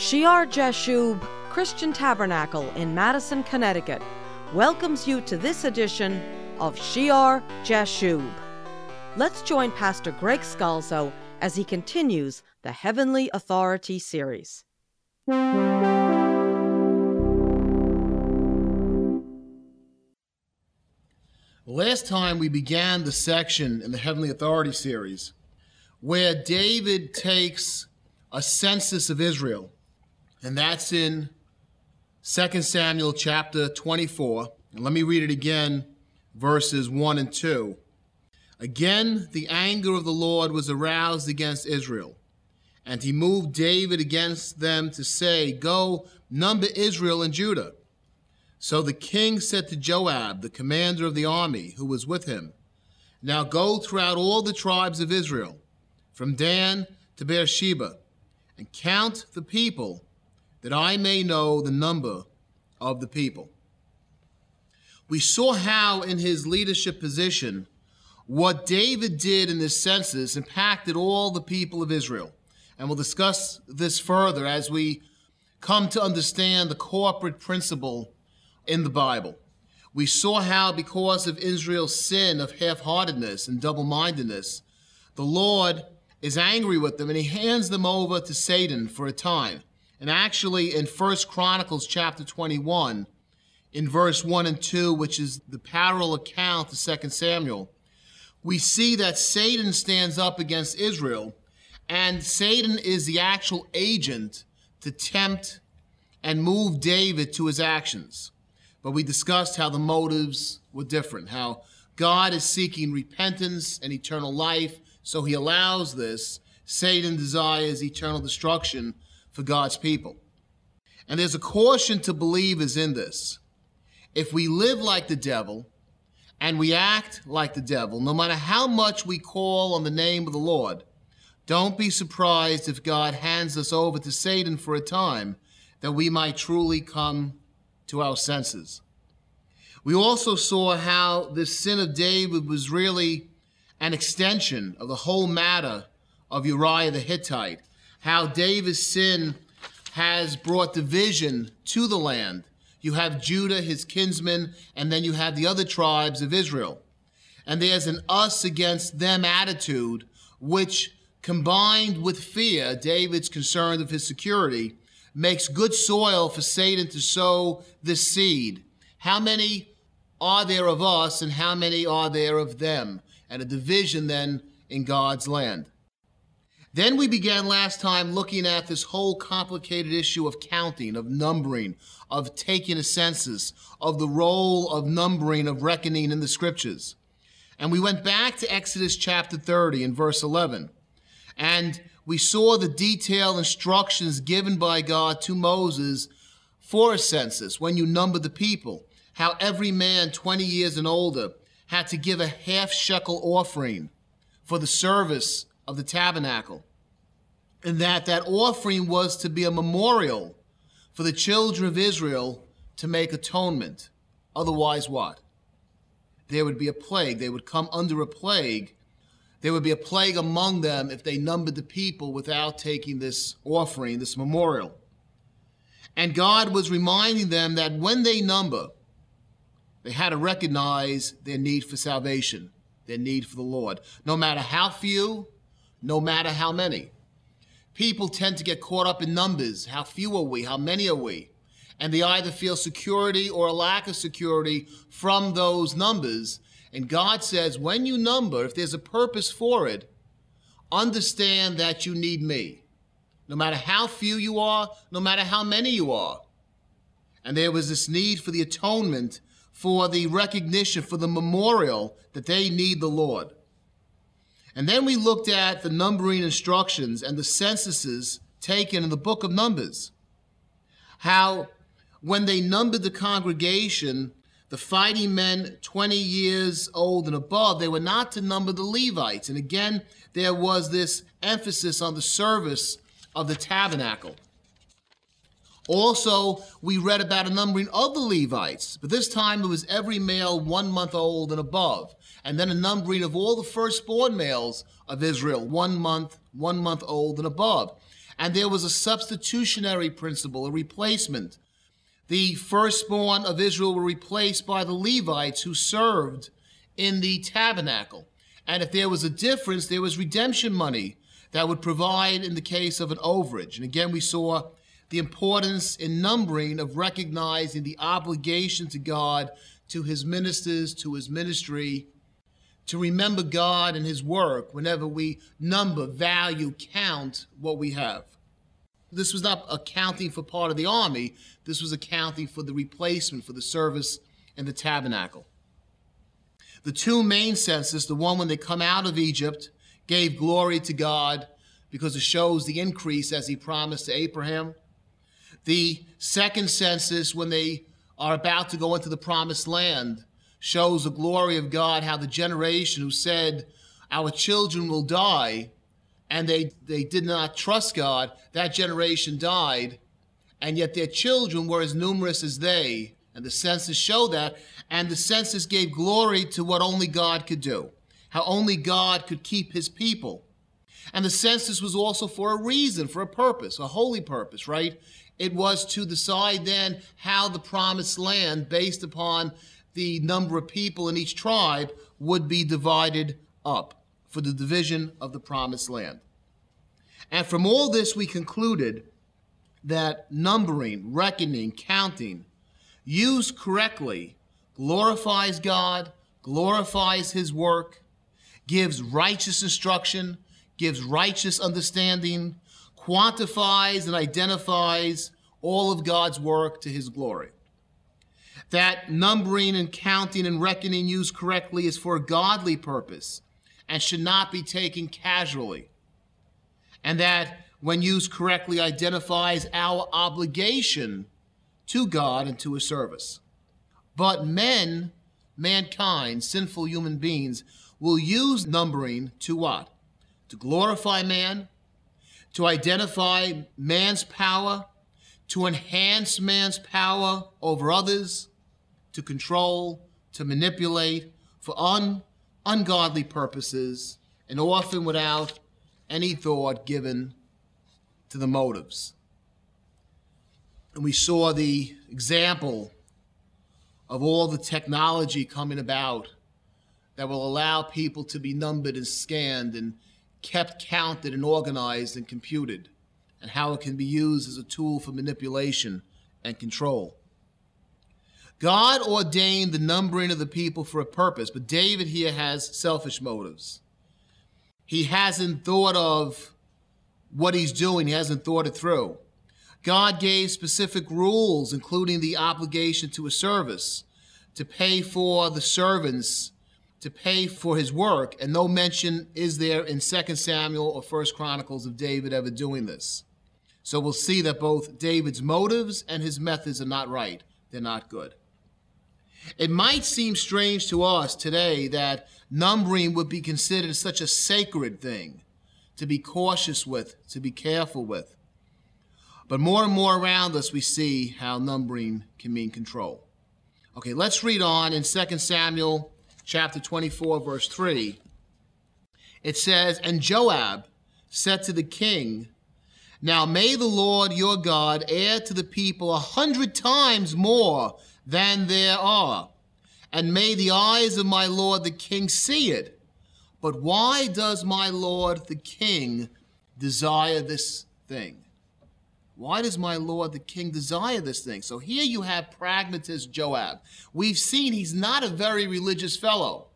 She'ar Yashuv, Christian Tabernacle in Madison, Connecticut, welcomes you to this edition of She'ar Yashuv. Let's join Pastor Greg Scalzo as he continues the Heavenly Authority series. Last time we began the section in the Heavenly Authority series where David takes a census of Israel, and that's in 2 Samuel chapter 24. And let me read it again, verses 1 and 2. Again, the anger of the Lord was aroused against Israel, and he moved David against them to say, "Go, number Israel and Judah." So the king said to Joab, the commander of the army, who was with him, "Now go throughout all the tribes of Israel, from Dan to Beersheba, and count the people, that I may know the number of the people." We saw how in his leadership position, what David did in this census impacted all the people of Israel. And we'll discuss this further as we come to understand the corporate principle in the Bible. We saw how because of Israel's sin of half-heartedness and double-mindedness, the Lord is angry with them and he hands them over to Satan for a time. And actually in 1 Chronicles chapter 21, in verse 1 and 2, which is the parallel account to 2 Samuel, we see that Satan stands up against Israel, and Satan is the actual agent to tempt and move David to his actions. But we discussed how the motives were different, how God is seeking repentance and eternal life, so he allows this. Satan desires eternal destruction for God's people. And there's a caution to believers in this. If we live like the devil and we act like the devil, no matter how much we call on the name of the Lord, don't be surprised if God hands us over to Satan for a time that we might truly come to our senses. We also saw how this sin of David was really an extension of the whole matter of Uriah the Hittite, how David's sin has brought division to the land. You have Judah, his kinsmen, and then you have the other tribes of Israel. And there's an us against them attitude, which combined with fear, David's concern of his security, makes good soil for Satan to sow this seed. How many are there of us and how many are there of them? And a division then in God's land. Then we began last time looking at this whole complicated issue of counting, of numbering, of taking a census, of the role of numbering, of reckoning in the scriptures. And we went back to Exodus chapter 30 and verse 11. And we saw the detailed instructions given by God to Moses for a census, when you number the people, how every man 20 years and older had to give a half shekel offering for the service of the tabernacle, and that offering was to be a memorial for the children of Israel to make atonement. Otherwise what? There would be a plague. They would come under a plague. There would be a plague among them if they numbered the people without taking this offering, this memorial. And God was reminding them that when they number, they had to recognize their need for salvation, their need for the Lord. No matter how few, no matter how many. People tend to get caught up in numbers. How few are we? How many are we? And they either feel security or a lack of security from those numbers. And God says, when you number, if there's a purpose for it, understand that you need me. No matter how few you are, no matter how many you are. And there was this need for the atonement, for the recognition, for the memorial that they need the Lord. And then we looked at the numbering instructions and the censuses taken in the book of Numbers. How when they numbered the congregation, the fighting men 20 years old and above, they were not to number the Levites. And again, there was this emphasis on the service of the tabernacle. Also, we read about a numbering of the Levites, but this time it was every male 1 month old and above. And then a numbering of all the firstborn males of Israel, 1 month old and above. and there was a substitutionary principle, a replacement. The firstborn of Israel were replaced by the Levites who served in the tabernacle. And if there was a difference, there was redemption money that would provide in the case of an overage. And again, we saw the importance in numbering of recognizing the obligation to God, to his ministers, to his ministry, to remember God and his work whenever we number, value, count what we have. This was not accounting for part of the army. This was accounting for the replacement, for the service in the tabernacle. The two main censuses, the one when they come out of Egypt, gave glory to God because it shows the increase as he promised to Abraham. The second census, when they are about to go into the promised land, shows the glory of God, how the generation who said, our children will die, and they did not trust God, that generation died, and yet their children were as numerous as they. And the census showed that, and the census gave glory to what only God could do, how only God could keep his people. And the census was also for a reason, for a purpose, a holy purpose, right? It was to decide then how the promised land, based upon the number of people in each tribe, would be divided up for the division of the promised land. And from all this, we concluded that numbering, reckoning, counting, used correctly, glorifies God, glorifies his work, gives righteous instruction, gives righteous understanding, quantifies and identifies all of God's work to his glory. That numbering and counting and reckoning used correctly is for a godly purpose and should not be taken casually. And that, when used correctly, identifies our obligation to God and to his service. But men, mankind, sinful human beings, will use numbering to what? To glorify man, to identify man's power, to enhance man's power over others, to control, to manipulate for ungodly purposes, and often without any thought given to the motives. And we saw the example of all the technology coming about that will allow people to be numbered and scanned and kept counted and organized and computed, and how it can be used as a tool for manipulation and control. God ordained the numbering of the people for a purpose, but David here has selfish motives. He hasn't thought of what he's doing. He hasn't thought it through. God gave specific rules, including the obligation to a service, to pay for the servants, to pay for his work, and no mention is there in 2 Samuel or 1 Chronicles of David ever doing this. So we'll see that both David's motives and his methods are not right. They're not good. It might seem strange to us today that numbering would be considered such a sacred thing to be cautious with, to be careful with. But more and more around us, we see how numbering can mean control. Okay, let's read on in 2 Samuel chapter 24, verse 3. It says, "And Joab said to the king, 'Now may the Lord your God add to the people 100 times more than there are, and may the eyes of my lord the king see it. But why does my lord the king desire this thing?'" Why does my lord the king desire this thing? So here you have pragmatist Joab. We've seen he's not a very religious fellow.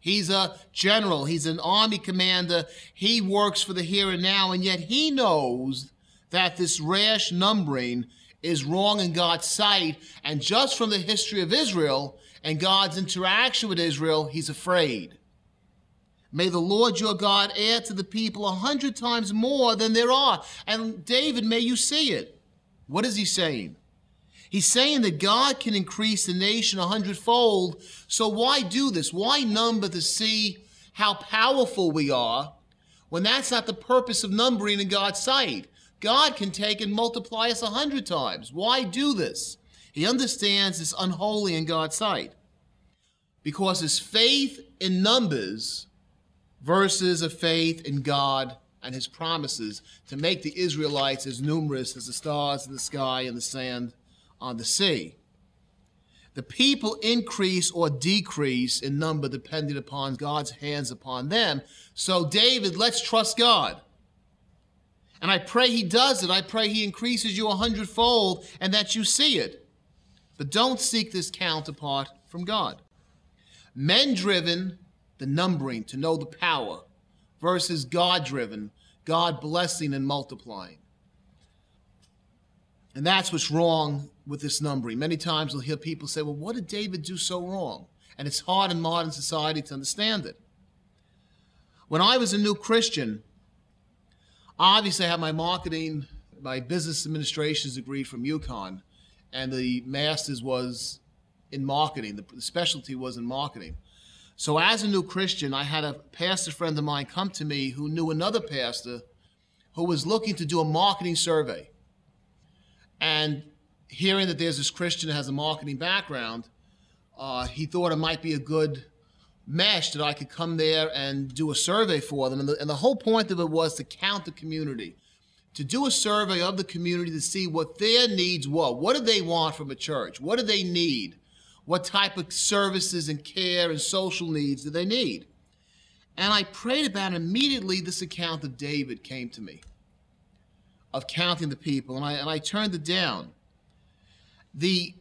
He's a general. He's an army commander. He works for the here and now, and yet he knows that this rash numbering is wrong in God's sight. And just from the history of Israel and God's interaction with Israel, he's afraid. May the Lord your God add to the people 100 times more than there are. And David, may you see it. What is he saying? He's saying that God can increase the nation 100-fold. So why do this? Why number to see how powerful we are when that's not the purpose of numbering in God's sight? God can take and multiply us 100 times. Why do this? He understands it's unholy in God's sight because his faith in numbers versus a faith in God and his promises to make the Israelites as numerous as the stars in the sky and the sand on the sea. The people increase or decrease in number depending upon God's hands upon them. So David, let's trust God. And I pray he does it. I pray he increases you 100-fold and that you see it. But don't seek this counterpart from God. Men driven, the numbering, to know the power, versus God driven, God blessing and multiplying. And that's what's wrong with this numbering. Many times we'll hear people say, well, what did David do so wrong? And it's hard in modern society to understand it. When I was a new Christian, obviously I had my marketing, my business administration's degree from UConn, and the master's was in marketing. The specialty was in marketing. So as a new Christian, I had a pastor friend of mine come to me who knew another pastor who was looking to do a marketing survey. And hearing that there's this Christian that has a marketing background, he thought it might be a good mesh that I could come there and do a survey for them. And the whole point of it was to count the community, to do a survey of the community to see what their needs were. What do they want from a church? What do they need? What type of services and care and social needs do they need? And I prayed about it. Immediately this account of David came to me, of counting the people, and I turned it down. The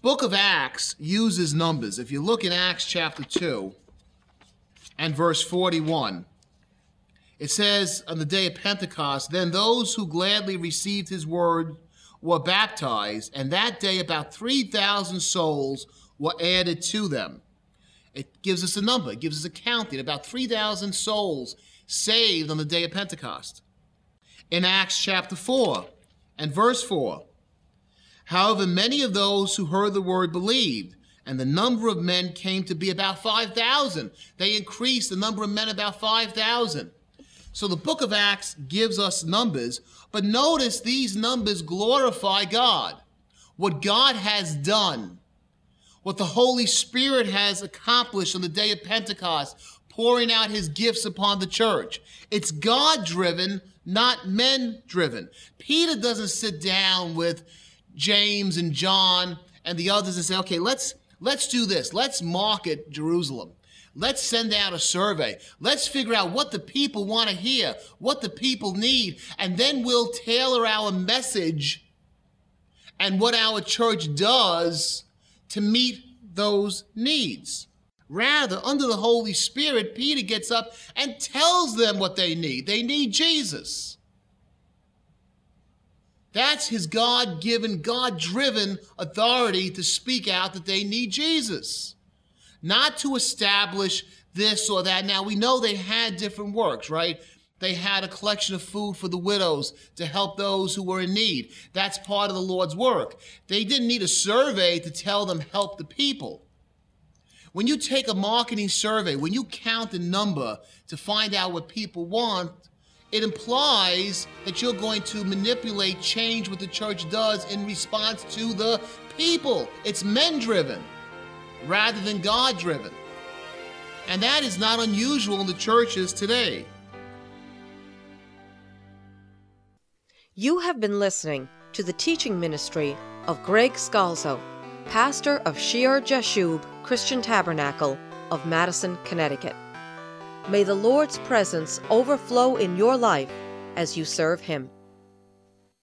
book of Acts uses numbers. If you look in Acts chapter 2 and verse 41, it says, on the day of Pentecost, then those who gladly received his word were baptized, and that day about 3,000 souls were added to them. It gives us a number. It gives us a counting. About 3,000 souls saved on the day of Pentecost. In Acts chapter 4 and verse 4, however, many of those who heard the word believed, and the number of men came to be about 5,000. They increased the number of men about 5,000. So the book of Acts gives us numbers, but notice these numbers glorify God. What God has done, what the Holy Spirit has accomplished on the day of Pentecost, pouring out his gifts upon the church. It's God-driven, not men-driven. Peter doesn't sit down with James and John and the others and say, okay, let's do this. Let's market Jerusalem. Let's send out a survey. Let's figure out what the people want to hear, what the people need, and then we'll tailor our message and what our church does to meet those needs. Rather, under the Holy Spirit, Peter gets up and tells them what they need. They need Jesus. That's his God-given, God-driven authority to speak out that they need Jesus. Not to establish this or that. Now, we know they had different works, right? They had a collection of food for the widows to help those who were in need. That's part of the Lord's work. They didn't need a survey to tell them help the people. When you take a marketing survey, when you count a number to find out what people want, it implies that you're going to manipulate, change what the church does in response to the people. It's men-driven rather than God-driven. And that is not unusual in the churches today. You have been listening to the teaching ministry of Greg Scalzo, pastor of She'ar Yashuv Christian Tabernacle of Madison, Connecticut. May the Lord's presence overflow in your life as you serve him.